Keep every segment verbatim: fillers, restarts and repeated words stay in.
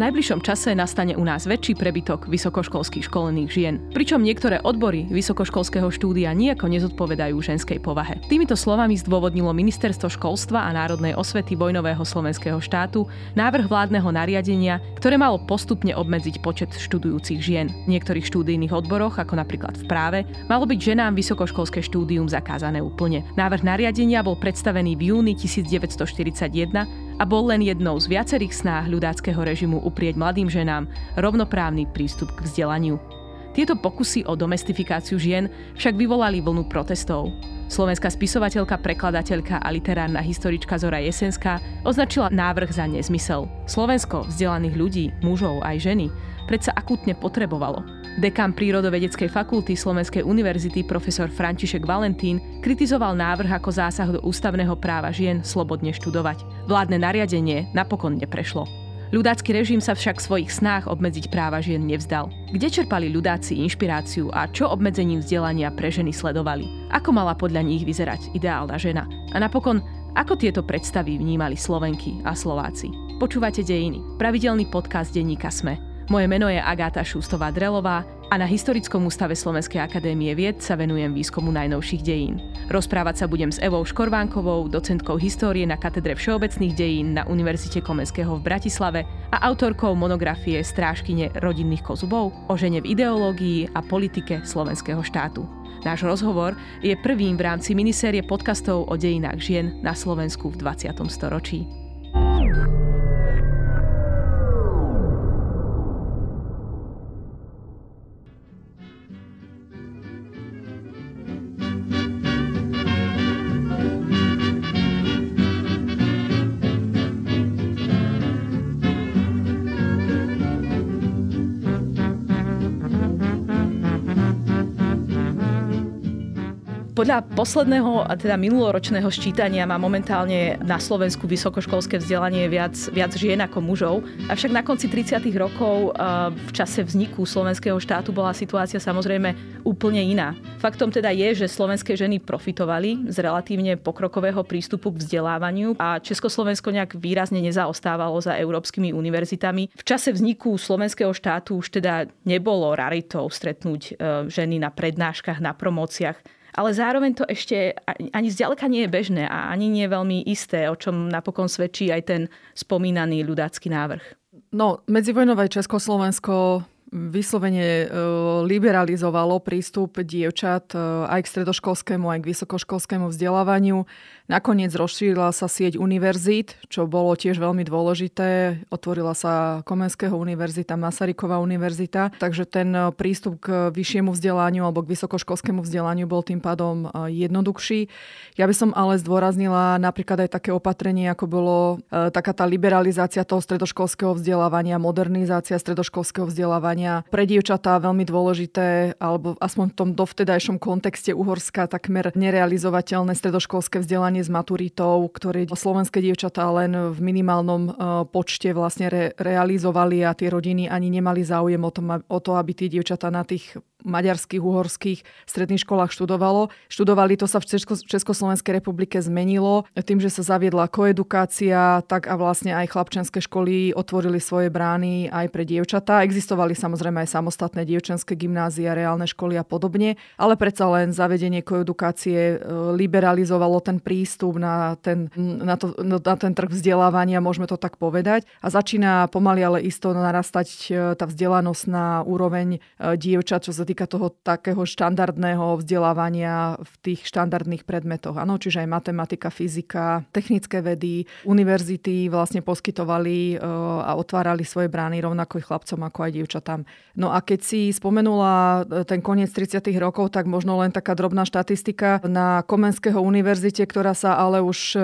najbližšom čase nastane u nás väčší prebytok vysokoškolských školených žien, pričom niektoré odbory vysokoškolského štúdia nijako nezodpovedajú ženskej povahe. Týmito slovami zdôvodnilo Ministerstvo školstva a národnej osvety Vojnového slovenského štátu návrh vládneho nariadenia, ktoré malo postupne obmedziť počet študujúcich žien. V niektorých štúdijných odboroch, ako napríklad v práve, malo byť ženám vysokoškolské štúdium zakázané úplne. Návrh nariadenia bol predstavený v júni tisíc deväťsto štyridsaťjeden a bol len jednou z viacerých snáh ľudáckeho režimu uprieť mladým ženám rovnoprávny prístup k vzdelaniu. Tieto pokusy o domestifikáciu žien však vyvolali vlnu protestov. Slovenská spisovateľka, prekladateľka a literárna historička Zora Jesenská označila návrh za nezmysel. Slovensko vzdelaných ľudí, mužov aj ženy, predsa akútne potrebovalo. Dekan Prírodovedeckej fakulty Slovenskej univerzity profesor František Valentín kritizoval návrh ako zásah do ústavného práva žien slobodne študovať. Vládne nariadenie napokon neprešlo. Ľudácky režim sa však v svojich snách obmedziť práva žien nevzdal. Kde čerpali ľudáci inšpiráciu a čo obmedzením vzdelania pre ženy sledovali? Ako mala podľa nich vyzerať ideálna žena? A napokon, ako tieto predstavy vnímali Slovenky a Slováci? Počúvate Dejiny, pravidelný podcast denníka Sme. Moje meno je Agáta Šustová Drelová a na Historickom ústave Slovenskej akadémie vied sa venujem výskumu najnovších dejín. Rozprávať sa budem s Evou Škorvánkovou, docentkou histórie na katedre všeobecných dejín na Univerzite Komenského v Bratislave a autorkou monografie Strážkyne rodinných kozubov o žene v ideológii a politike slovenského štátu. Náš rozhovor je prvým v rámci minisérie podcastov o dejinách žien na Slovensku v dvadsiatom storočí. Podľa posledného, teda minuloročného ščítania má momentálne na Slovensku vysokoškolské vzdelanie viac, viac žien ako mužov. Avšak na konci tridsiatych rokov v čase vzniku slovenského štátu bola situácia samozrejme úplne iná. Faktom teda je, že slovenské ženy profitovali z relatívne pokrokového prístupu k vzdelávaniu a Československo nejak výrazne nezaostávalo za európskymi univerzitami. V čase vzniku slovenského štátu už teda nebolo raritou stretnúť ženy na prednáškach, na promóciách. Ale zároveň to ešte ani zďaleka nie je bežné a ani nie je veľmi isté, o čom napokon svedčí aj ten spomínaný ľudácky návrh. No, medzivojnové Československo vyslovene liberalizovalo prístup dievčat aj k stredoškolskému, aj k vysokoškolskému vzdelávaniu. Nakoniec rozšírila sa sieť univerzít, čo bolo tiež veľmi dôležité. Otvorila sa Komenského univerzita, Masaryková univerzita, takže ten prístup k vyššiemu vzdelaniu alebo k vysokoškolskému vzdelaniu bol tým pádom jednoduchší. Ja by som ale zdôraznila napríklad aj také opatrenie, ako bolo taká tá liberalizácia toho stredoškolského vzdelávania, modernizácia stredoškolského vzdelávania. Pre dievčatá veľmi dôležité, alebo aspoň v tom dovtedajšom kontexte Uhorska takmer nerealizovateľné stredoškolské vzdelanie s maturitou, ktoré slovenské dievčatá len v minimálnom počte vlastne re- realizovali a tie rodiny ani nemali záujem o, tom, o to, aby tie dievčatá na tých maďarských, uhorských stredných školách študovalo. Študovali, to sa v Česko- Československej republike zmenilo tým, že sa zaviedla koedukácia, tak a vlastne aj chlapčenské školy otvorili svoje brány aj pre dievčatá. Existovali samozrejme aj samostatné dievčenské gymnázia, reálne školy a podobne, ale predsa len zavedenie koedukácie liberalizovalo ten prístup na ten, na to, na ten trh vzdelávania, môžeme to tak povedať. A začína pomaly, ale isto narastať tá vzdelanosť na úroveň dievčat, čo sa týka toho takého štandardného vzdelávania v tých štandardných predmetoch. Áno, čiže aj matematika, fyzika, technické vedy. Univerzity vlastne poskytovali a otvárali svoje brány rovnako aj chlapcom, ako aj dievčatám. No a keď si spomenula ten koniec tridsiatych rokov, tak možno len taká drobná štatistika na Komenského univerzite, ktorá sa ale už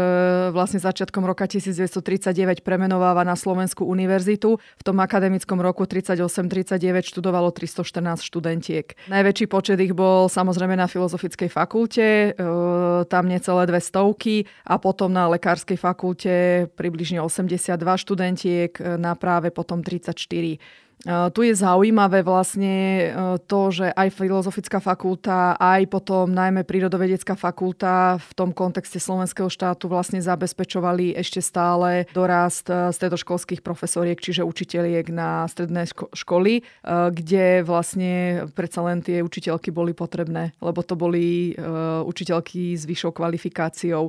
vlastne začiatkom roka devätnásť tridsaťdeväť premenováva na Slovenskú univerzitu. V tom akademickom roku tridsaťosem tridsaťdeväť študovalo tristoštrnásť študentiek. Najväčší počet ich bol samozrejme na Filozofickej fakulte, e, tam necelé dve stovky a potom na Lekárskej fakulte približne osemdesiatdva študentiek, na práve potom tridsaťštyri. Tu je zaujímavé vlastne to, že aj Filozofická fakulta, aj potom najmä Prírodovedecká fakulta v tom kontexte slovenského štátu vlastne zabezpečovali ešte stále dorast stredoškolských profesoriek, čiže učiteľiek na stredné ško- školy, kde vlastne predsa len tie učiteľky boli potrebné, lebo to boli učiteľky s vyššou kvalifikáciou.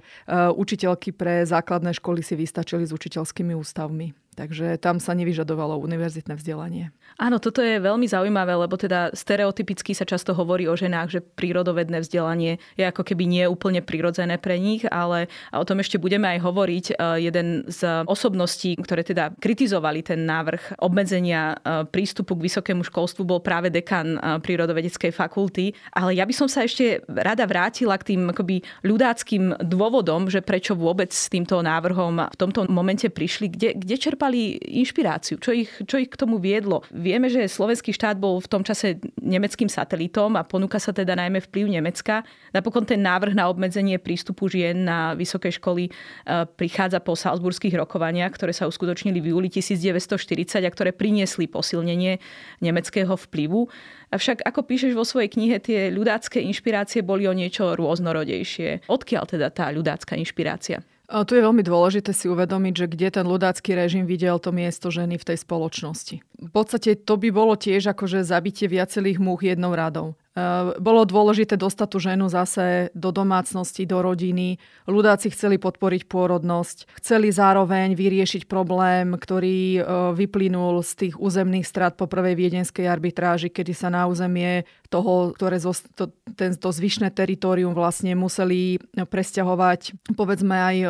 Učiteľky pre základné školy si vystačili s učiteľskými ústavmi. Takže tam sa nevyžadovalo univerzitné vzdelanie. Áno, toto je veľmi zaujímavé, lebo teda stereotypicky sa často hovorí o ženách, že prírodovedné vzdelanie je ako keby nie úplne prirodzené pre nich, ale o tom ešte budeme aj hovoriť. Jeden z osobností, ktoré teda kritizovali ten návrh obmedzenia prístupu k vysokému školstvu, bol práve dekan Prírodovedeckej fakulty. Ale ja by som sa ešte rada vrátila k tým akoby ľudáckým dôvodom, že prečo vôbec s týmto návrhom v tomto momente prišli, kde, kde čerpali inšpiráciu, čo ich, čo ich k tomu viedlo. Vieme, že slovenský štát bol v tom čase nemeckým satelitom a ponúka sa teda najmä vplyv Nemecka. Napokon ten návrh na obmedzenie prístupu žien na vysoké školy prichádza po salzburských rokovaniach, ktoré sa uskutočnili v júli devätnásťštyridsať a ktoré priniesli posilnenie nemeckého vplyvu. Avšak, ako píšeš vo svojej knihe, tie ľudácké inšpirácie boli o niečo rôznorodejšie. Odkiaľ teda tá ľudácka inšpirácia? Tu je veľmi dôležité si uvedomiť, že kde ten ľudácky režim videl to miesto ženy v tej spoločnosti. V podstate to by bolo tiež akože zabitie viacerých múch jednou radou. Bolo dôležité dostať tú ženu zase do domácnosti, do rodiny. Ľudáci chceli podporiť pôrodnosť. Chceli zároveň vyriešiť problém, ktorý vyplynul z tých územných strát po prvej viedenskej arbitráži, kedy sa na územie toho, ktoré zo, to, tento zvyšné teritorium vlastne museli presťahovať, povedzme aj e,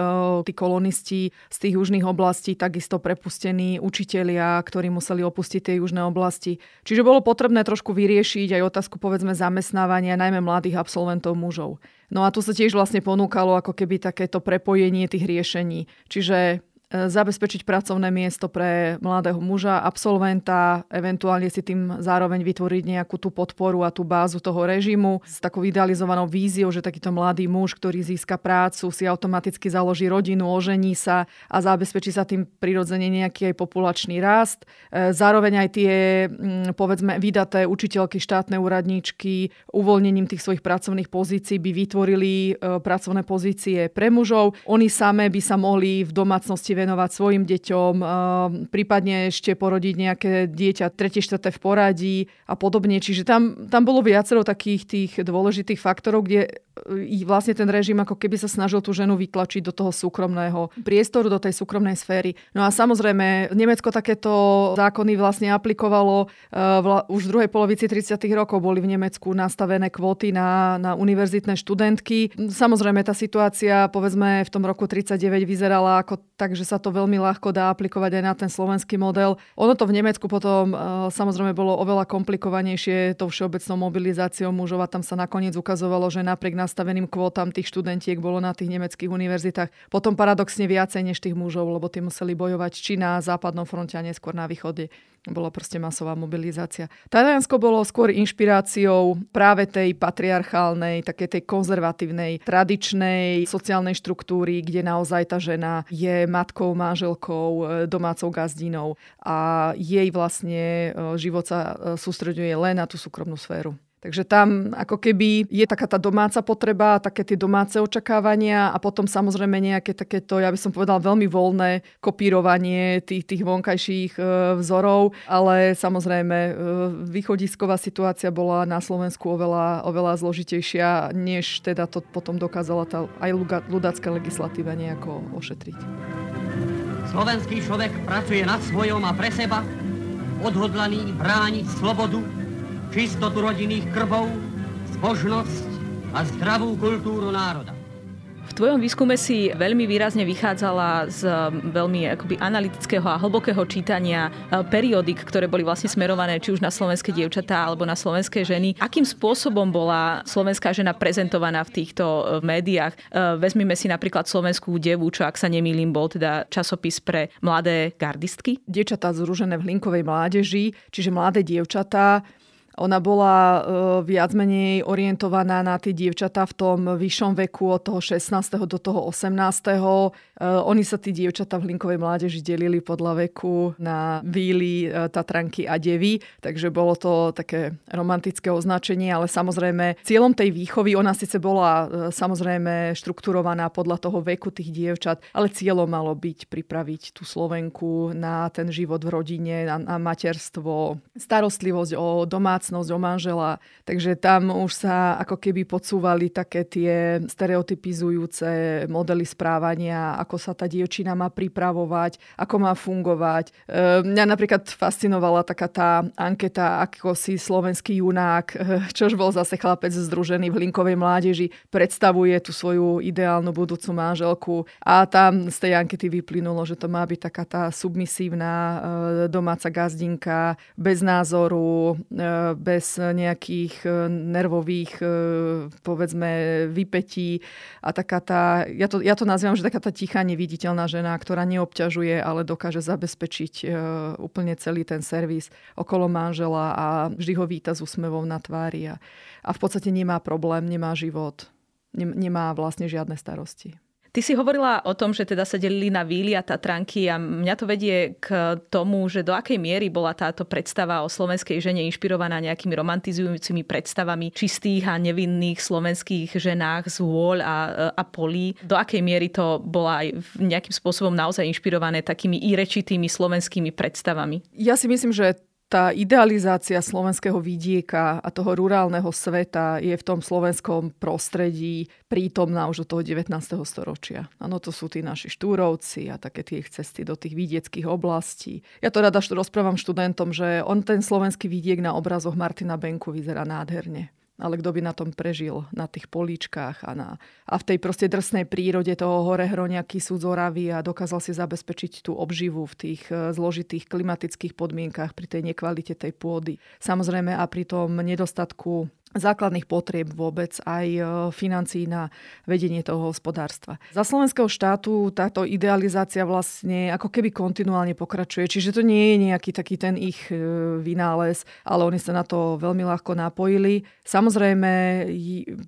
tí kolonisti z tých južných oblastí, takisto prepustení učitelia, ktorí museli opustiť tie južné oblasti. Čiže bolo potrebné trošku vyriešiť aj otázku, povedzme, zamestnávania najmä mladých absolventov mužov. No a tu sa tiež vlastne ponúkalo ako keby takéto prepojenie tých riešení. Čiže zabezpečiť pracovné miesto pre mladého muža, absolventa, eventuálne si tým zároveň vytvoriť nejakú tú podporu a tú bázu toho režimu s takou idealizovanou víziou, že takýto mladý muž, ktorý získa prácu, si automaticky založí rodinu, ožení sa a zabezpečí sa tým prirodzene nejaký aj populačný rast. Zároveň aj tie, povedzme, vydaté učiteľky, štátne úradníčky uvoľnením tých svojich pracovných pozícií by vytvorili pracovné pozície pre mužov. Oni samé by sa mohli v domácnosti venovať svojim deťom, prípadne ešte porodiť nejaké dieťa tretie, štvrté v poradí a podobne. Čiže tam, tam bolo viacero takých tých dôležitých faktorov, kde vlastne ten režim ako keby sa snažil tú ženu vytlačiť do toho súkromného priestoru, do tej súkromnej sféry. No a samozrejme, Nemecko takéto zákony vlastne aplikovalo. Už v druhej polovici tridsiatych rokov boli v Nemecku nastavené kvóty na, na univerzitné študentky. Samozrejme, tá situácia, povedzme, v tom roku tridsaťdeväť vyzerala ako tak, že sa to veľmi ľahko dá aplikovať aj na ten slovenský model. Ono to v Nemecku potom samozrejme bolo oveľa komplikovanejšie tou všeobecnou mobilizáciou mužov a tam sa nakoniec ukazovalo, že napriek nastaveným kvótam tých študentiek bolo na tých nemeckých univerzitách potom paradoxne viacej než tých mužov, lebo tí museli bojovať či na západnom fronte a neskôr na východe. Bola proste masová mobilizácia. Taliansko bolo skôr inšpiráciou práve tej patriarchálnej, také tej konzervatívnej, tradičnej sociálnej štruktúry, kde naozaj tá žena je matkou, manželkou, domácou gazdinou a jej vlastne život sa sústreďuje len na tú súkromnú sféru. Takže tam ako keby je taká tá domáca potreba, také tie domáce očakávania a potom samozrejme nejaké takéto, ja by som povedala, veľmi voľné kopírovanie tých, tých vonkajších vzorov, ale samozrejme východisková situácia bola na Slovensku oveľa, oveľa zložitejšia, než teda to potom dokázala tá aj ľudácka legislatíva nejako ošetriť. Slovenský človek pracuje nad svojom a pre seba, odhodlaný brániť slobodu, čistotu rodinných krvov, zbožnosť a zdravú kultúru národa. V tvojom výskume si veľmi výrazne vychádzala z veľmi akoby analytického a hlbokého čítania periódik, ktoré boli vlastne smerované či už na slovenské dievčatá alebo na slovenské ženy. Akým spôsobom bola slovenská žena prezentovaná v týchto médiách? Vezmime si napríklad Slovenskú devu, čo, ak sa nemýlim, bol teda časopis pre mladé gardistky. Dievčatá združené v Hlinkovej mládeži, čiže mladé dievčatá. Ona bola viac menej orientovaná na tie dievčatá v tom vyššom veku od toho šestnásteho do toho osemnásteho Oni sa tí dievčatá v Hlinkovej mládeži delili podľa veku na víly, tatranky a devy, takže bolo to také romantické označenie, ale samozrejme cieľom tej výchovy, ona síce bola samozrejme štrukturovaná podľa toho veku tých dievčat, ale cieľom malo byť pripraviť tú Slovenku na ten život v rodine, na, na materstvo, starostlivosť o domácnosť, o manžela, takže tam už sa ako keby podsúvali také tie stereotypizujúce modely správania, ako sa tá dievčina má pripravovať, ako má fungovať. Mňa napríklad fascinovala taká tá anketa, ako si slovenský junák, čož bol zase chlapec združený v Hlinkovej mládeži, predstavuje tú svoju ideálnu budúcu manželku. A tam z tej ankety vyplynulo, že to má byť taká tá submisívna domáca gazdinka, bez názoru, bez nejakých nervových, povedzme, vypetí. A taká tá, ja to, ja to nazývam, že taká tá tichá neviditeľná žena, ktorá neobťažuje, ale dokáže zabezpečiť e, úplne celý ten servis okolo manžela a vždy ho víta s úsmevom na tvári a, a v podstate nemá problém, nemá život, ne, nemá vlastne žiadne starosti. Ty si hovorila o tom, že teda sa delili na víly a tatranky a mňa to vedie k tomu, že do akej miery bola táto predstava o slovenskej žene inšpirovaná nejakými romantizujúcimi predstavami čistých a nevinných slovenských ženách z hôľ a, a polí. Do akej miery to bola aj nejakým spôsobom naozaj inšpirované takými irečitými slovenskými predstavami? Ja si myslím, že tá idealizácia slovenského vidieka a toho rurálneho sveta je v tom slovenskom prostredí prítomná už od toho devätnásteho storočia. Áno, to sú tí naši Štúrovci a také tie ich cesty do tých vidieckých oblastí. Ja to rada rozprávam študentom, že on ten slovenský vidiek na obrazoch Martina Benku vyzerá nádherne. Ale kto by na tom prežil, na tých políčkách a, na, a v tej proste drsnej prírode toho horehronia Kysu Zoravy a dokázal si zabezpečiť tú obživu v tých zložitých klimatických podmienkách pri tej nekvalite tej pôdy. Samozrejme a pri tom nedostatku základných potrieb vôbec aj financií na vedenie toho hospodárstva. Za slovenského štátu táto idealizácia vlastne ako keby kontinuálne pokračuje, čiže to nie je nejaký taký ten ich vynález, ale oni sa na to veľmi ľahko napojili. Samozrejme,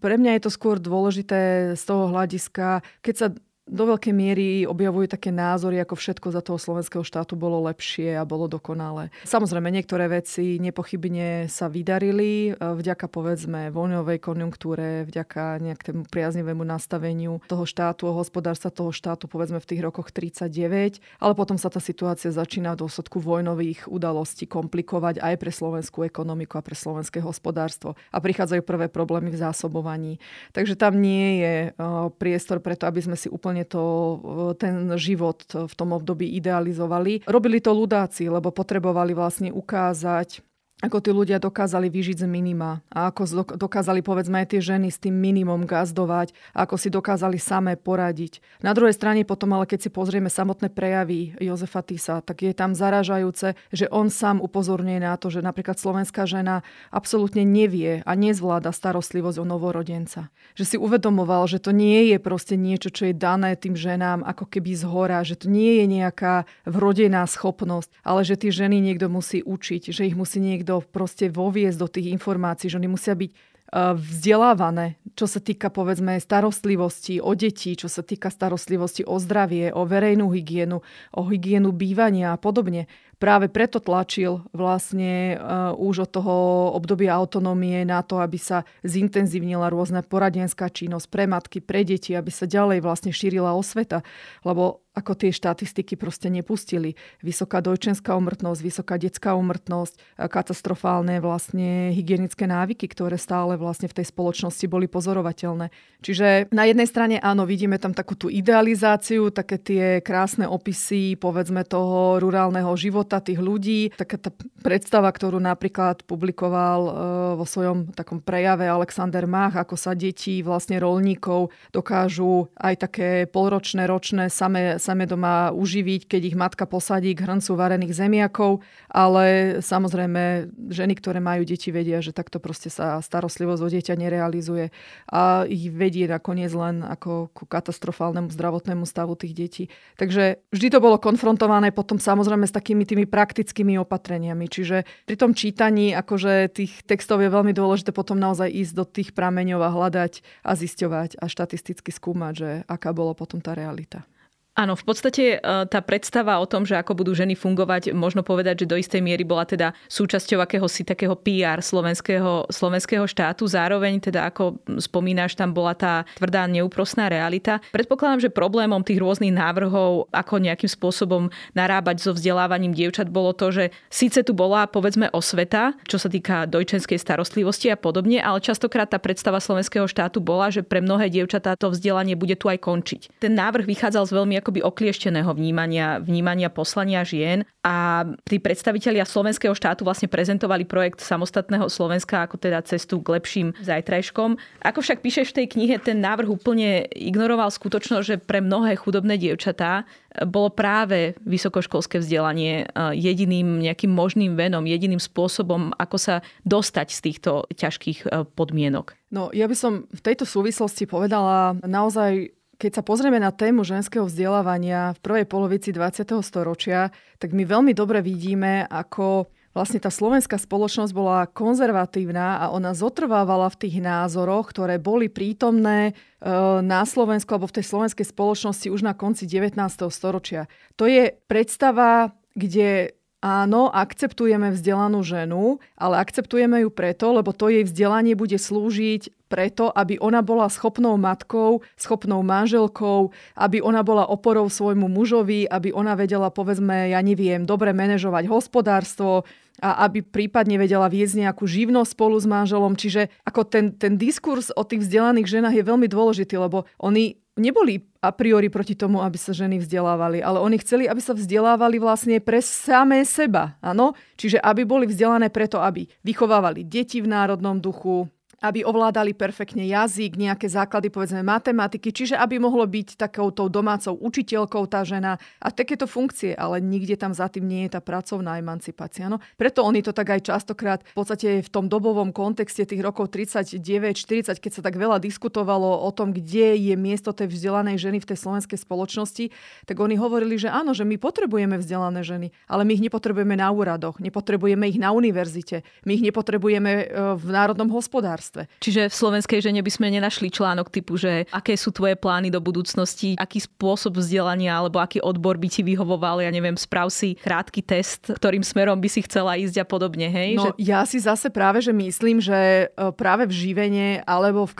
pre mňa je to skôr dôležité z toho hľadiska, keď sa do veľkej miery objavujú také názory, ako všetko za toho slovenského štátu bolo lepšie a bolo dokonalé. Samozrejme, niektoré veci nepochybne sa vydarili vďaka, povedzme, voľňovej konjunktúre, vďaka nejakému priaznivému nastaveniu toho štátu, hospodárstva toho štátu, povedzme, v tých rokoch tridsaťdeväť, ale potom sa tá situácia začína v dôsledku vojnových udalostí komplikovať aj pre slovenskú ekonomiku a pre slovenské hospodárstvo. A prichádzajú prvé problémy v zásobovaní. Takže tam nie je priestor preto, aby sme si úplne to, ten život v tom období idealizovali. Robili to ľudáci, lebo potrebovali vlastne ukázať, ako tí ľudia dokázali vyžiť z minima a ako dokázali, povedzme, aj tie ženy s tým minimum gazdovať a ako si dokázali samé poradiť. Na druhej strane potom, ale keď si pozrieme samotné prejavy Jozefa Tisa, tak je tam zaražajúce, že on sám upozorňuje na to, že napríklad slovenská žena absolútne nevie a nezvláda starostlivosť o novorodenca. Že si uvedomoval, že to nie je proste niečo, čo je dané tým ženám ako keby zhora, že to nie je nejaká vrodená schopnosť, ale že tie ženy niekto musí učiť, že ich musí niekto do proste voviesť do tých informácií, že oni musia byť vzdelávané, čo sa týka, povedzme, starostlivosti o deti, čo sa týka starostlivosti o zdravie, o verejnú hygienu, o hygienu bývania a podobne. Práve preto tlačil vlastne uh, už od toho obdobia autonómie na to, aby sa zintenzívnila rôzna poradenská činnosť pre matky, pre deti, aby sa ďalej vlastne šírila osveta, lebo ako tie štatistiky proste nepustili. Vysoká dojčenská úmrtnosť, vysoká detská úmrtnosť, katastrofálne vlastne hygienické návyky, ktoré stále vlastne v tej spoločnosti boli pozorovateľné. Čiže na jednej strane áno, vidíme tam takú tú idealizáciu, také tie krásne opisy, povedzme, toho rurálneho života, tých ľudí. Taká tá predstava, ktorú napríklad publikoval e, vo svojom takom prejave Alexander Mach, ako sa deti vlastne roľníkov dokážu aj také polročné, ročné same, same doma uživiť, keď ich matka posadí k hrncu varených zemiakov, ale samozrejme ženy, ktoré majú deti, vedia, že takto proste sa starostlivosť o dieťa nerealizuje a ich vedie nakoniec len ako ku katastrofálnemu zdravotnému stavu tých detí. Takže vždy to bolo konfrontované potom samozrejme s takými tými praktickými opatreniami. Čiže pri tom čítaní akože tých textov je veľmi dôležité potom naozaj ísť do tých prameňov a hľadať a zisťovať a štatisticky skúmať, že aká bola potom tá realita. A Áno, v podstate tá predstava o tom, že ako budú ženy fungovať, možno povedať, že do istej miery bola teda súčasťou akéhosi takého pé er slovenského, slovenského štátu. Zároveň teda, ako spomínaš, tam bola tá tvrdá neúprosná realita. Predpokladám, že problémom tých rôznych návrhov, ako nejakým spôsobom narábať so vzdelávaním dievčat, bolo to, že síce tu bola, povedzme, osveta, čo sa týka dojčenskej starostlivosti a podobne, ale častokrát tá predstava slovenského štátu bola, že pre mnohé dievčatá to vzdelanie bude tu aj končiť. Ten návrh vychádzal z veľmi akoby okliešteného vnímania, vnímania poslania žien a tí predstavitelia slovenského štátu vlastne prezentovali projekt samostatného Slovenska ako teda cestu k lepším zajtrajškom. Ako však píšeš v tej knihe, ten návrh úplne ignoroval skutočnosť, že pre mnohé chudobné dievčatá bolo práve vysokoškolské vzdelanie jediným nejakým možným venom, jediným spôsobom, ako sa dostať z týchto ťažkých podmienok. No, ja by som v tejto súvislosti povedala naozaj. Keď sa pozrieme na tému ženského vzdelávania v prvej polovici dvadsiateho storočia, tak my veľmi dobre vidíme, ako vlastne tá slovenská spoločnosť bola konzervatívna a ona zotrvávala v tých názoroch, ktoré boli prítomné na Slovensku alebo v tej slovenskej spoločnosti už na konci devätnásteho storočia. To je predstava, kde áno, akceptujeme vzdelanú ženu, ale akceptujeme ju preto, lebo to jej vzdelanie bude slúžiť preto, aby ona bola schopnou matkou, schopnou manželkou, aby ona bola oporou svojmu mužovi, aby ona vedela, povedzme, ja neviem, dobre manažovať hospodárstvo a aby prípadne vedela viesť nejakú živnosť spolu s manželom. Čiže ako ten, ten diskurs o tých vzdelaných ženách je veľmi dôležitý, lebo oni neboli a priori proti tomu, aby sa ženy vzdelávali, ale oni chceli, aby sa vzdelávali vlastne pre samé seba. Áno? Čiže aby boli vzdelané preto, aby vychovávali deti v národnom duchu, aby ovládali perfektne jazyk, nejaké základy, povedzme, matematiky, čiže aby mohlo byť takoutou domácou učiteľkou tá žena a takéto funkcie, ale nikde tam za tým nie je tá pracovná emancipácia. No, preto oni to tak aj častokrát, v podstate v tom dobovom kontexte tých rokov tridsaťdeväť štyridsať, keď sa tak veľa diskutovalo o tom, kde je miesto tej vzdelanej ženy v tej slovenskej spoločnosti, tak oni hovorili, že áno, že my potrebujeme vzdelané ženy, ale my ich nepotrebujeme na úradoch, nepotrebujeme ich na univerzite, my ich nepotrebujeme v národnom hospodárstve. Čiže v slovenskej žene by sme nenašli článok typu, že aké sú tvoje plány do budúcnosti, aký spôsob vzdelania alebo aký odbor by ti vyhovoval, ja neviem, sprav si krátky test, ktorým smerom by si chcela ísť a podobne, hej? No, že... ja si zase práve, že myslím, že práve v Živene alebo v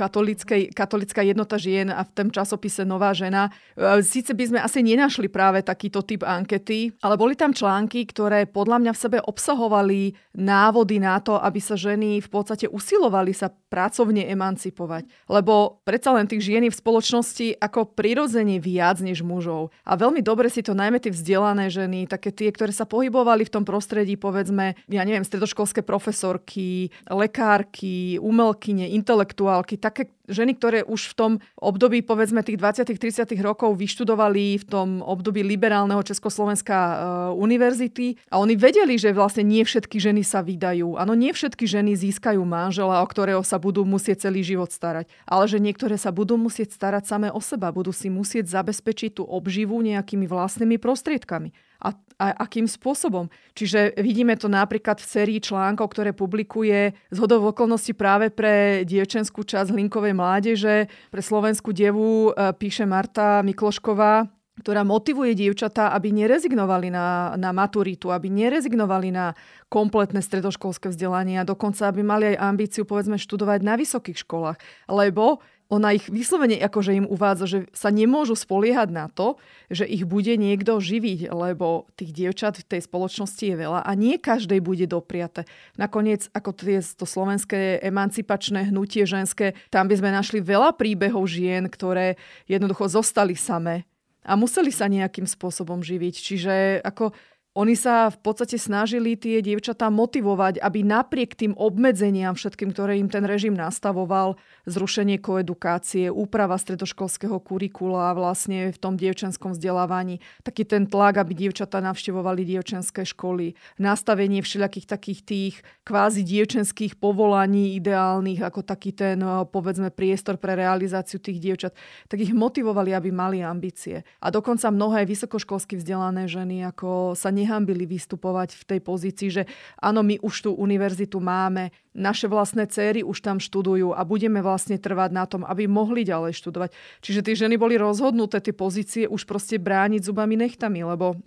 Katolícka jednota žien a v tom časopise Nová žena, síce by sme asi nenašli práve takýto typ ankety, ale boli tam články, ktoré podľa mňa v sebe obsahovali návody na to, aby sa ženy v podstate usilovali sa pracovne emancipovať. Lebo predsa len tých žien v spoločnosti ako prirodzene viac než mužov. A veľmi dobre si to najmä tie vzdelané ženy, také tie, ktoré sa pohybovali v tom prostredí, povedzme, ja neviem, stredoškolské profesorky, lekárky, umelkyne, intelektuálky, také ženy, ktoré už v tom období, povedzme, tých dvadsiatych tridsiatych rokov vyštudovali v tom období liberálneho Československa e, univerzity. A oni vedeli, že vlastne nie všetky ženy sa vydajú. Áno, nie všetky ženy získajú manžela, o ktorého sa budú musieť celý život starať. Ale že niektoré sa budú musieť starať samé o seba. Budú si musieť zabezpečiť tú obživu nejakými vlastnými prostriedkami. A, a akým spôsobom? Čiže vidíme to napríklad v sérii článkov, ktoré publikuje zhodou okolností práve pre dievčenskú časť Hlinkovej mládeže. Pre Slovenskú devu píše Marta Miklošková, ktorá motivuje dievčatá, aby nerezignovali na, na maturitu, aby nerezignovali na kompletné stredoškolské vzdelanie a dokonca, aby mali aj ambíciu, povedzme, študovať na vysokých školách. Lebo ona ich vyslovene akože im uvádza, že sa nemôžu spoliehať na to, že ich bude niekto živiť, lebo tých dievčat v tej spoločnosti je veľa a nie každej bude dopriate. Nakoniec, ako to slovenské emancipačné hnutie ženské, tam by sme našli veľa príbehov žien, ktoré jednoducho zostali samé a museli sa nejakým spôsobom živiť. Čiže ako... Oni sa v podstate snažili tie dievčatá motivovať, aby napriek tým obmedzeniam všetkým, ktoré im ten režim nastavoval, zrušenie koedukácie, úprava stredoškolského kurikula vlastne v tom dievčenskom vzdelávaní, taký ten tlak, aby dievčatá navštevovali dievčenské školy, nastavenie všelijakých takých tých kvázi dievčenských povolaní ideálnych, ako taký ten, povedzme, priestor pre realizáciu tých dievčat, tak ich motivovali, aby mali ambície. A dokonca mnohé vysokoškolsky vzdelané ženy ako sa nehali nehambili vystupovať v tej pozícii, že áno, my už tú univerzitu máme, naše vlastné céry už tam študujú a budeme vlastne trvať na tom, aby mohli ďalej študovať. Čiže tie ženy boli rozhodnuté, tie pozície už proste brániť zubami nechtami, lebo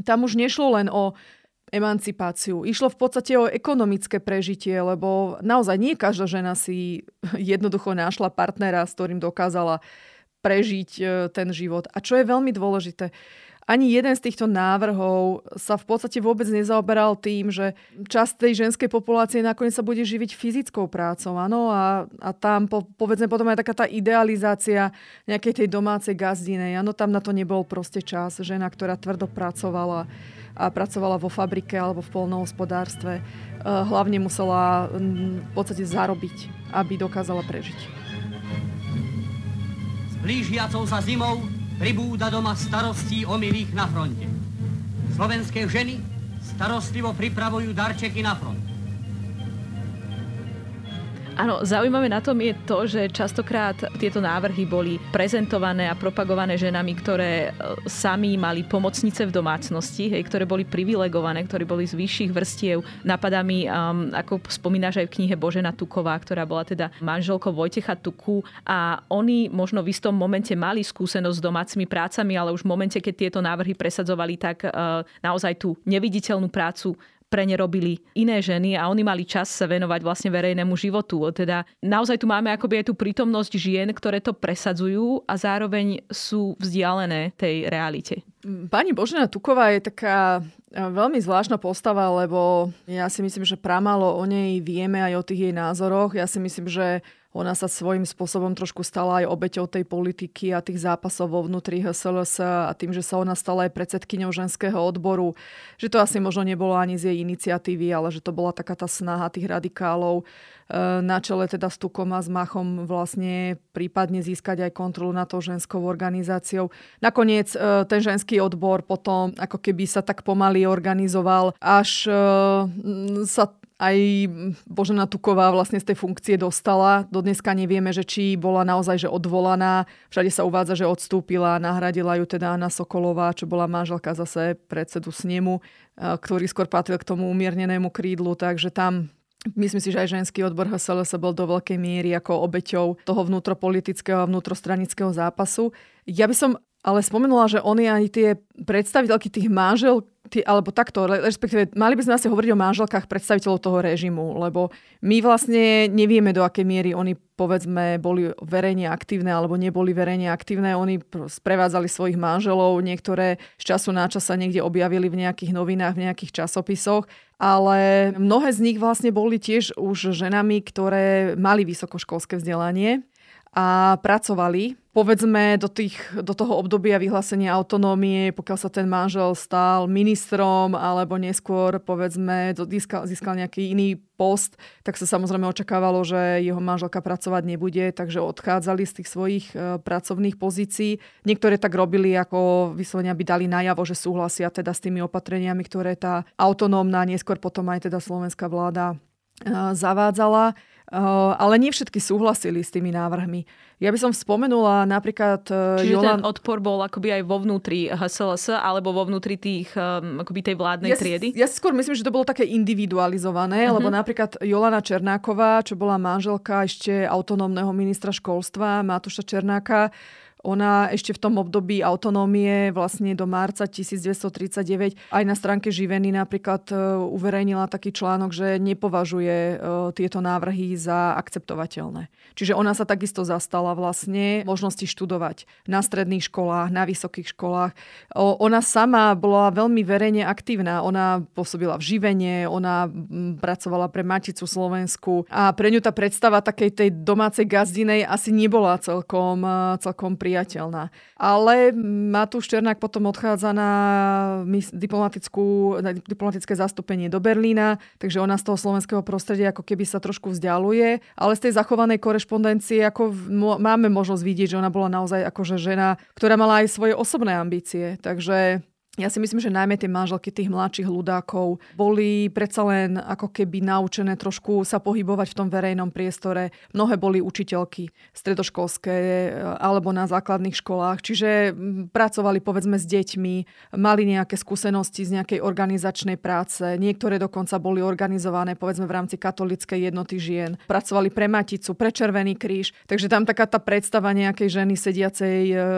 tam už nešlo len o emancipáciu. Išlo v podstate o ekonomické prežitie, lebo naozaj nie každá žena si jednoducho našla partnera, s ktorým dokázala prežiť ten život. A čo je veľmi dôležité, ani jeden z týchto návrhov sa v podstate vôbec nezaoberal tým, že časť tej ženskej populácie nakoniec sa bude živiť fyzickou prácou. Áno, a, a tam po, povedzme potom aj taká tá idealizácia nejakej tej domácej gazdinej. Áno, tam na to nebol proste čas. Žena, ktorá tvrdo pracovala a pracovala vo fabrike alebo v poľnohospodárstve, hlavne musela v podstate zarobiť, aby dokázala prežiť. S blížiacou sa zimou pribúda doma starostí o milých na fronte. Slovenské ženy starostlivo pripravujú darčeky na front. Áno, zaujímavé na tom je to, že častokrát tieto návrhy boli prezentované a propagované ženami, ktoré sami mali pomocnice v domácnosti, hej, ktoré boli privilegované, ktoré boli z vyšších vrstiev. Napadá mi, um, ako spomínaš aj v knihe Božena Tuková, ktorá bola teda manželkou Vojtecha Tuku, a oni možno v istom momente mali skúsenosť s domácimi prácami, ale už v momente, keď tieto návrhy presadzovali, tak uh, naozaj tú neviditeľnú prácu pre ne robili iné ženy a oni mali čas sa venovať vlastne verejnému životu. Teda naozaj tu máme akoby aj tú prítomnosť žien, ktoré to presadzujú a zároveň sú vzdialené tej realite. Pani Božena Tuková je taká veľmi zvláštna postava, lebo ja si myslím, že pramálo o nej vieme aj o tých jej názoroch. Ja si myslím, že ona sa svojím spôsobom trošku stala aj obeťou tej politiky a tých zápasov vo vnútri há es el es a tým, že sa ona stala aj predsedkyňou ženského odboru, že to asi možno nebolo ani z jej iniciatívy, ale že to bola taká tá snaha tých radikálov na čele teda s Tukom a s Machom vlastne prípadne získať aj kontrolu nad tou ženskou organizáciou. Nakoniec ten ženský odbor potom ako keby sa tak pomaly organizoval, až sa aj Božena Tuková vlastne z tej funkcie dostala. Dodneska nevieme, že či bola naozaj že odvolaná. Všade sa uvádza, že odstúpila. Nahradila ju teda Anna Sokolová, čo bola manželka zase predsedu snemu, ktorý skôr patril k tomu umiernenému krídlu. Takže tam myslím si, že aj ženský odbor há es el es bol do veľkej miery ako obeťou toho vnútropolitického a vnútrostranického zápasu. Ja by som ale spomenula, že oni aj tie predstaviteľky tých manžel, Ty, alebo takto, respektíve mali by sme asi hovoriť o manželkách predstaviteľov toho režimu, lebo my vlastne nevieme, do akej miery oni, povedzme, boli verejne aktívne alebo neboli verejne aktívne. Oni sprevádzali svojich manželov, niektoré z času na čas sa niekde objavili v nejakých novinách, v nejakých časopisoch, ale mnohé z nich vlastne boli tiež už ženami, ktoré mali vysokoškolské vzdelanie a pracovali, povedzme, do, tých, do toho obdobia vyhlásenia autonómie, pokiaľ sa ten manžel stal ministrom alebo neskôr, povedzme, získal, získal nejaký iný post, tak sa samozrejme očakávalo, že jeho manželka pracovať nebude, takže odchádzali z tých svojich pracovných pozícií. Niektoré tak robili, ako vyslovene, aby dali najavo, že súhlasia teda s tými opatreniami, ktoré tá autonómna, neskôr potom aj teda slovenská vláda zavádzala. Ale nie všetky súhlasili s tými návrhmi. Ja by som spomenula napríklad... Čiže Jolan... ten odpor bol akoby aj vo vnútri há es el es alebo vo vnútri tých, akoby tej vládnej ja triedy? Ja si skôr myslím, že to bolo také individualizované, uh-huh. lebo napríklad Jolana Černáková, čo bola manželka ešte autonómneho ministra školstva Matúša Černáka, ona ešte v tom období autonómie vlastne do marca devätnásť tridsaťdeväť aj na stránke Živeny napríklad uverejnila taký článok, že nepovažuje tieto návrhy za akceptovateľné. Čiže ona sa takisto zastala vlastne možnosti študovať na stredných školách, na vysokých školách. Ona sama bola veľmi verejne aktívna. Ona pôsobila v Živene, ona pracovala pre Maticu slovenskú a pre ňu tá predstava takej tej domácej gazdinej asi nebola celkom, celkom pri priateľná. Ale Matúš Černák potom odchádza na diplomatickú, na diplomatické zastúpenie do Berlína, takže ona z toho slovenského prostredia ako keby sa trošku vzdialuje, ale z tej zachovanej korešpondencie ako máme možnosť vidieť, že ona bola naozaj akože žena, ktorá mala aj svoje osobné ambície. Takže Ja si myslím, že najmä tie manželky tých mladších ľudákov boli predsa len ako keby naučené trošku sa pohybovať v tom verejnom priestore. Mnohé boli učiteľky stredoškolské alebo na základných školách, čiže pracovali povedzme s deťmi, mali nejaké skúsenosti z nejakej organizačnej práce. Niektoré dokonca boli organizované povedzme v rámci Katolíckej jednoty žien. Pracovali pre Maticu, pre Červený kríž, takže tam taká tá predstava nejakej ženy sediacej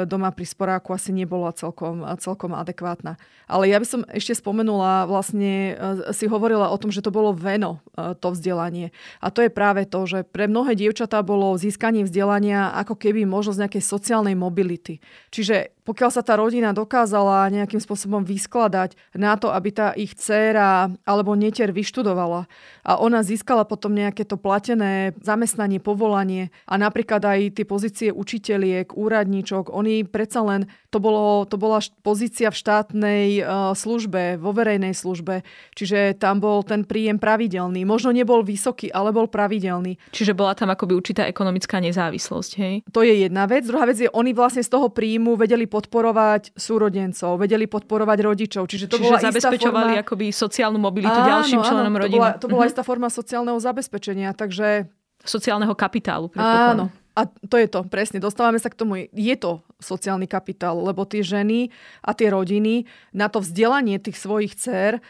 doma pri sporáku asi nebola celkom, celkom adekvátna. Ale ja by som ešte spomenula, vlastne si hovorila o tom, že to bolo veno, to vzdelanie. A to je práve to, že pre mnohé dievčatá bolo získanie vzdelania ako keby možnosť nejakej sociálnej mobility. Čiže pokiaľ sa tá rodina dokázala nejakým spôsobom vyskladať na to, aby tá ich dcéra alebo neter vyštudovala a ona získala potom nejaké to platené zamestnanie, povolanie a napríklad aj tie pozície učiteliek, úradníčok, oni predsa len, to, bolo, to bola pozícia v štátnej službe, vo verejnej službe, čiže tam bol ten príjem pravidelný. Možno nebol vysoký, ale bol pravidelný. Čiže bola tam akoby určitá ekonomická nezávislosť, hej? To je jedna vec. Druhá vec je, oni vlastne z toho príjmu vedeli podporovať súrodencov, vedeli podporovať rodičov. Čiže to Čiže bola zabezpečovali istá forma... akoby sociálnu mobilitu áno, ďalším členom rodiny. To bola, to bola mhm. istá forma sociálneho zabezpečenia, takže... Sociálneho kapitálu. Áno. A to je to, presne, dostávame sa k tomu, je to sociálny kapitál, lebo tie ženy a tie rodiny na to vzdelanie tých svojich dcér e,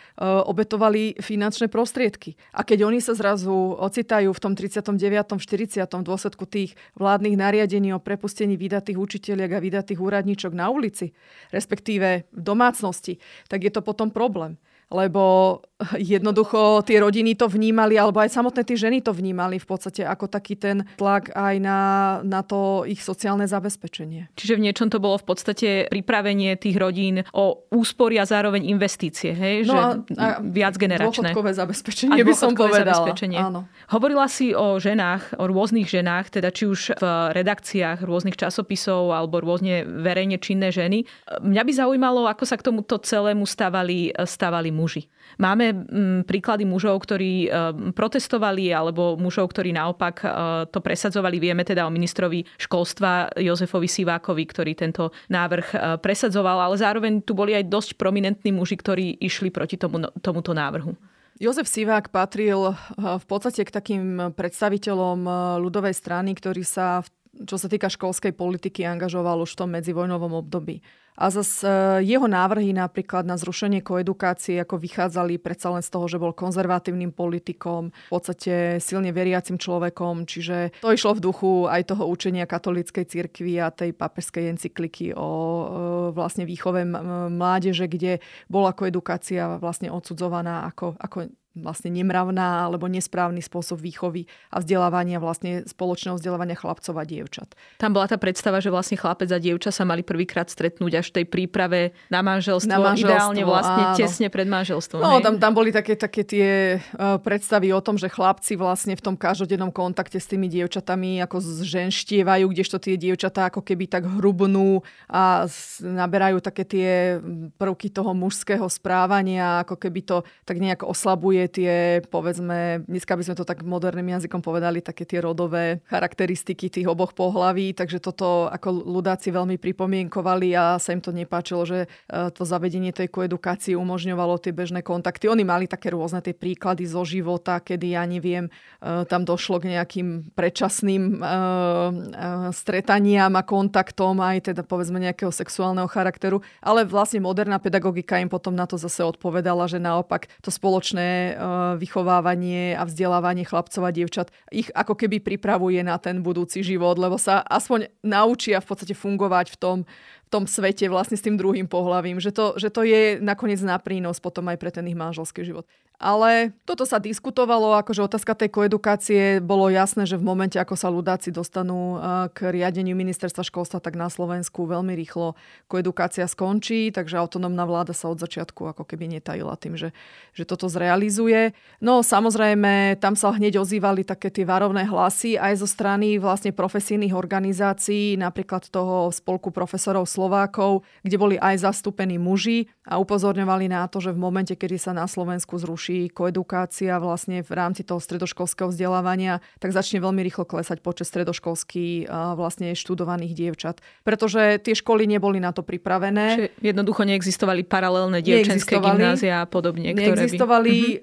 obetovali finančné prostriedky. A keď oni sa zrazu ocitajú v tom tridsiatom deviatom štyridsiatom v dôsledku tých vládnych nariadení o prepustení vydatých učiteľiek a vydatých úradníčok na ulici, respektíve v domácnosti, tak je to potom problém. Lebo jednoducho tie rodiny to vnímali, alebo aj samotné tie ženy to vnímali v podstate ako taký ten tlak aj na, na to ich sociálne zabezpečenie. Čiže v niečom to bolo v podstate pripravenie tých rodín o úspory a zároveň investície, hej? Že no a, a viac generačné. Dôchodkové zabezpečenie by som povedala. Áno. Hovorila si o ženách, o rôznych ženách, teda či už v redakciách rôznych časopisov alebo rôzne verejne činné ženy. Mňa by zaujímalo, ako sa k tomuto celému stavali, stavali muži. Muži. Máme príklady mužov, ktorí protestovali, alebo mužov, ktorí naopak to presadzovali. Vieme teda o ministrovi školstva Jozefovi Sivákovi, ktorý tento návrh presadzoval, ale zároveň tu boli aj dosť prominentní muži, ktorí išli proti tomu, tomuto návrhu. Jozef Sivák patril v podstate k takým predstaviteľom ľudovej strany, ktorý sa, čo sa týka školskej politiky, angažoval už v tom medzivojnovom období. A zase jeho návrhy napríklad na zrušenie koedukácie, ako vychádzali predsa len z toho, že bol konzervatívnym politikom, v podstate silne veriacim človekom, čiže to išlo v duchu aj toho učenia katolíckej cirkvi a tej pápežskej encykliky o vlastne výchove mládeže, kde bola koedukácia vlastne odsudzovaná ako, ako vlastne nemravná alebo nesprávny spôsob výchovy a vzdelávania, vlastne spoločného vzdelávania chlapcov a dievčat. Tam bola tá predstava, že vlastne chlapec a dievča sa mali prvýkrát stretnúť až v tej príprave na manželstvo, na manželstvo ideálne vlastne áno. tesne pred manželstvom. No, tam, tam boli také, také tie predstavy o tom, že chlapci vlastne v tom každodennom kontakte s tými dievčatami ako zženštievajú, kdežto tie dievčatá ako keby tak hrubnú a naberajú také tie prvky toho mužského správania, ako keby to tak nejak oslabuje tie, povedzme, dneska by sme to tak moderným jazykom povedali, také tie rodové charakteristiky tých oboch pohlaví, takže toto ako ľudáci veľmi pripomienkovali a sa im to nepáčilo, že to zavedenie tej koedukácie umožňovalo tie bežné kontakty. Oni mali také rôzne tie príklady zo života, kedy, ja neviem, tam došlo k nejakým predčasným stretaniam a kontaktom aj teda povedzme nejakého sexuálneho charakteru, ale vlastne moderná pedagogika im potom na to zase odpovedala, že naopak to spoločné vychovávanie a vzdelávanie chlapcov a dievčat ich ako keby pripravuje na ten budúci život, lebo sa aspoň naučia v podstate fungovať v tom, v tom svete vlastne s tým druhým pohlavím, že to, že to je nakoniec na prínos potom aj pre ten ich manželský život. Ale toto sa diskutovalo, akože otázka tej koedukácie, bolo jasné, že v momente, ako sa ľudáci dostanú k riadeniu ministerstva školstva, tak na Slovensku veľmi rýchlo koedukácia skončí, takže autonómna vláda sa od začiatku ako keby netajila tým, že, že toto zrealizuje. No samozrejme, tam sa hneď ozývali také tie varovné hlasy aj zo strany vlastne profesijných organizácií, napríklad toho Spolku profesorov Slovákov, kde boli aj zastúpení muži a upozorňovali na to, že v momente, kedy sa na Slovensku zruší učí koedukácia vlastne v rámci toho stredoškolského vzdelávania, tak začne veľmi rýchlo klesať počet stredoškolských vlastne študovaných dievčat. Pretože tie školy neboli na to pripravené. Čiže jednoducho neexistovali paralelné dievčenské gymnázia a podobne. Neexistovali, by...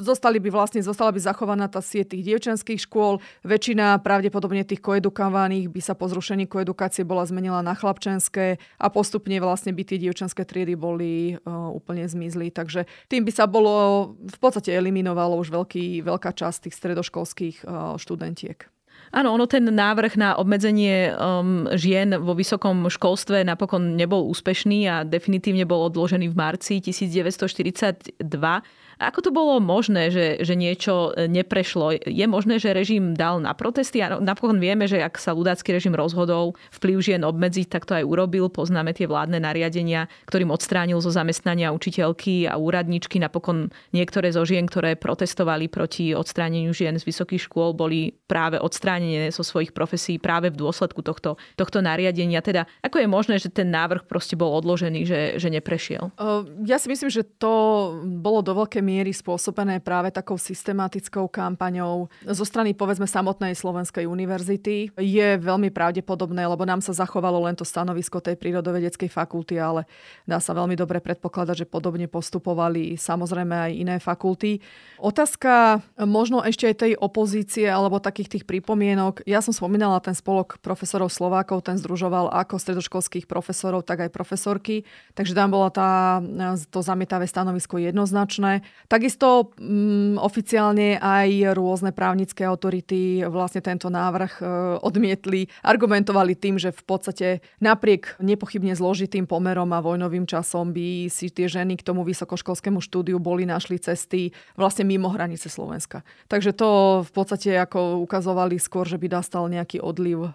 zostali by vlastne, zostala by zachovaná tá sieť tých dievčenských škôl. Väčšina pravdepodobne tých koedukovaných by sa po zrušení koedukácie bola zmenila na chlapčenské a postupne vlastne by tie dievčenské triedy boli úplne zmizli. Takže tým by sa bolo, v podstate eliminovalo už veľký, veľká časť tých stredoškolských študentiek. Áno, ono ten návrh na obmedzenie um, žien vo vysokom školstve napokon nebol úspešný a definitívne bol odložený v marci devätnásť štyridsaťdva. Ako to bolo možné, že, že niečo neprešlo? Je možné, že režim dal na protesty? A napokon vieme, že ak sa ľudácky režim rozhodol vplyv žien obmedziť, tak to aj urobil. Poznáme tie vládne nariadenia, ktorým odstránil zo zamestnania učiteľky a úradničky. Napokon niektoré zo žien, ktoré protestovali proti odstráneniu žien z vysokých škôl, boli práve odstránené zo svojich profesí práve v dôsledku tohto, tohto nariadenia. Teda ako je možné, že ten návrh proste bol odložený, že, že neprešiel? Ja si myslím, že to bolo do veľkej miery spôsobené práve takou systematickou kampaňou zo strany, povedzme, samotnej Slovenskej univerzity. Je veľmi pravdepodobné, lebo nám sa zachovalo len to stanovisko tej prírodovedeckej fakulty, ale dá sa veľmi dobre predpokladať, že podobne postupovali samozrejme aj iné fakulty. Otázka možno ešte aj tej opozície alebo takých tých pripomienok. Ja som spomínala ten spolok profesorov Slovákov, ten združoval ako stredoškolských profesorov, tak aj profesorky, takže tam bola tá, to zamietavé stanovisko jednoznačné. Takisto mm, oficiálne aj rôzne právnické autority vlastne tento návrh e, odmietli, argumentovali tým, že v podstate napriek nepochybne zložitým pomerom a vojnovým časom by si tie ženy k tomu vysokoškolskému štúdiu boli našli cesty vlastne mimo hranice Slovenska. Takže to v podstate ako ukazovali skôr, že by nastal nejaký odliv e,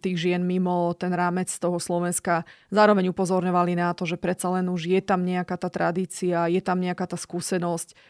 tých žien mimo ten rámec toho Slovenska. Zároveň upozorňovali na to, že predsa len už je tam nejaká tá tradícia, je tam nejaká tá skúsenosť,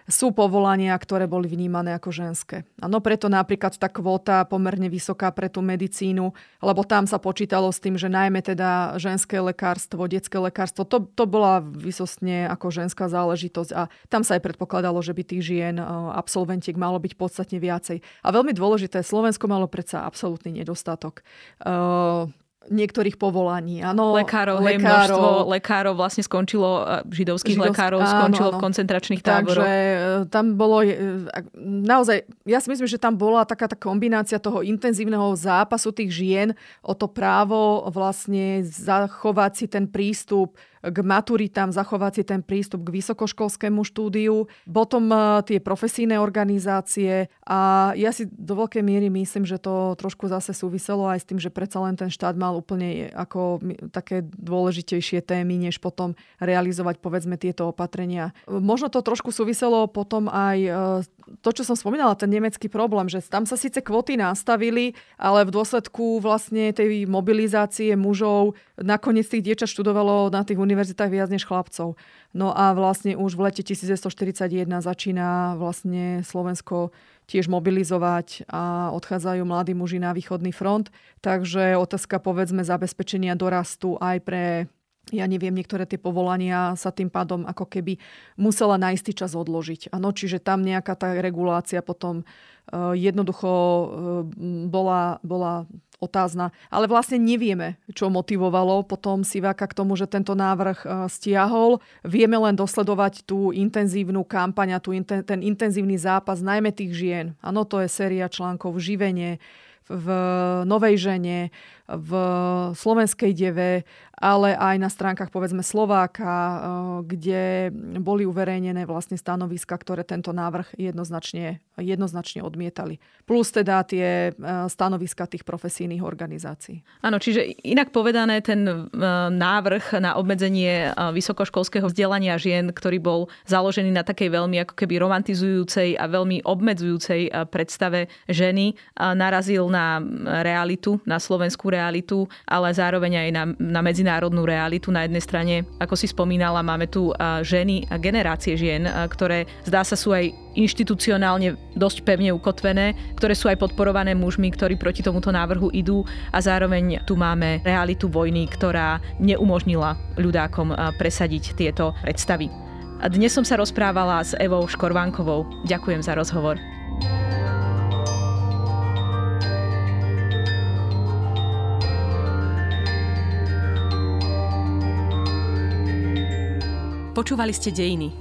sú povolania, ktoré boli vnímané ako ženské. Áno, preto napríklad tá kvóta pomerne vysoká pre tú medicínu, lebo tam sa počítalo s tým, že najmä teda ženské lekárstvo, detské lekárstvo, to, to bola vysostne ako ženská záležitosť a tam sa aj predpokladalo, že by tých žien, absolventiek malo byť podstatne viacej. A veľmi dôležité, Slovensko malo predsa absolútny nedostatok Uh, niektorých povolaní. Áno, lekárov, lekárov, hej, množstvo lekárov vlastne skončilo, židovských židovsk... lekárov skončilo áno, áno. v koncentračných táboroch. Takže tam bolo, naozaj, ja si myslím, že tam bola taká tá kombinácia toho intenzívneho zápasu tých žien o to právo vlastne zachovať si ten prístup k maturitám, zachovať si ten prístup k vysokoškolskému štúdiu, potom tie profesijné organizácie a ja si do veľkej miery myslím, že to trošku zase súviselo aj s tým, že predsa len ten štát mal úplne ako také dôležitejšie témy, než potom realizovať povedzme tieto opatrenia. Možno to trošku súviselo potom aj to, čo som spomínala, ten nemecký problém, že tam sa síce kvóty nastavili, ale v dôsledku vlastne tej mobilizácie mužov nakoniec tých dievčat študovalo na tých univerzitách viac než chlapcov. No a vlastne už v lete devätnásť štyridsaťjeden začína vlastne Slovensko tiež mobilizovať a odchádzajú mladí muži na východný front. Takže otázka povedzme zabezpečenia dorastu aj pre, ja neviem, niektoré tie povolania sa tým pádom ako keby musela na istý čas odložiť. Áno, čiže tam nejaká tá regulácia potom jednoducho bola, bola otázna. Ale vlastne nevieme, čo motivovalo potom Siváka k tomu, že tento návrh stiahol. Vieme len dosledovať tú intenzívnu kampaň a tú, ten intenzívny zápas najmä tých žien. Áno, to je séria článkov v Živene, v Novej žene, v Slovenskej deve, ale aj na stránkach povedzme Slováka, kde boli uverejnené vlastne stanoviska, ktoré tento návrh jednoznačne, jednoznačne odmietali. Plus teda tie stanoviska tých profesijných organizácií. Áno, čiže inak povedané, ten návrh na obmedzenie vysokoškolského vzdelania žien, ktorý bol založený na takej veľmi ako keby romantizujúcej a veľmi obmedzujúcej predstave ženy, narazil na na realitu, na slovenskú realitu, ale zároveň aj na, na medzinárodnú realitu. Na jednej strane, ako si spomínala, máme tu ženy a generácie žien, ktoré zdá sa sú aj inštitucionálne dosť pevne ukotvené, ktoré sú aj podporované mužmi, ktorí proti tomuto návrhu idú a zároveň tu máme realitu vojny, ktorá neumožnila ľudákom presadiť tieto predstavy. Dnes som sa rozprávala s Evou Škorvánkovou. Ďakujem za rozhovor. Počúvali ste Dejiny,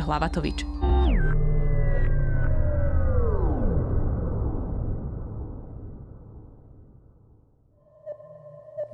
Hlavatovič.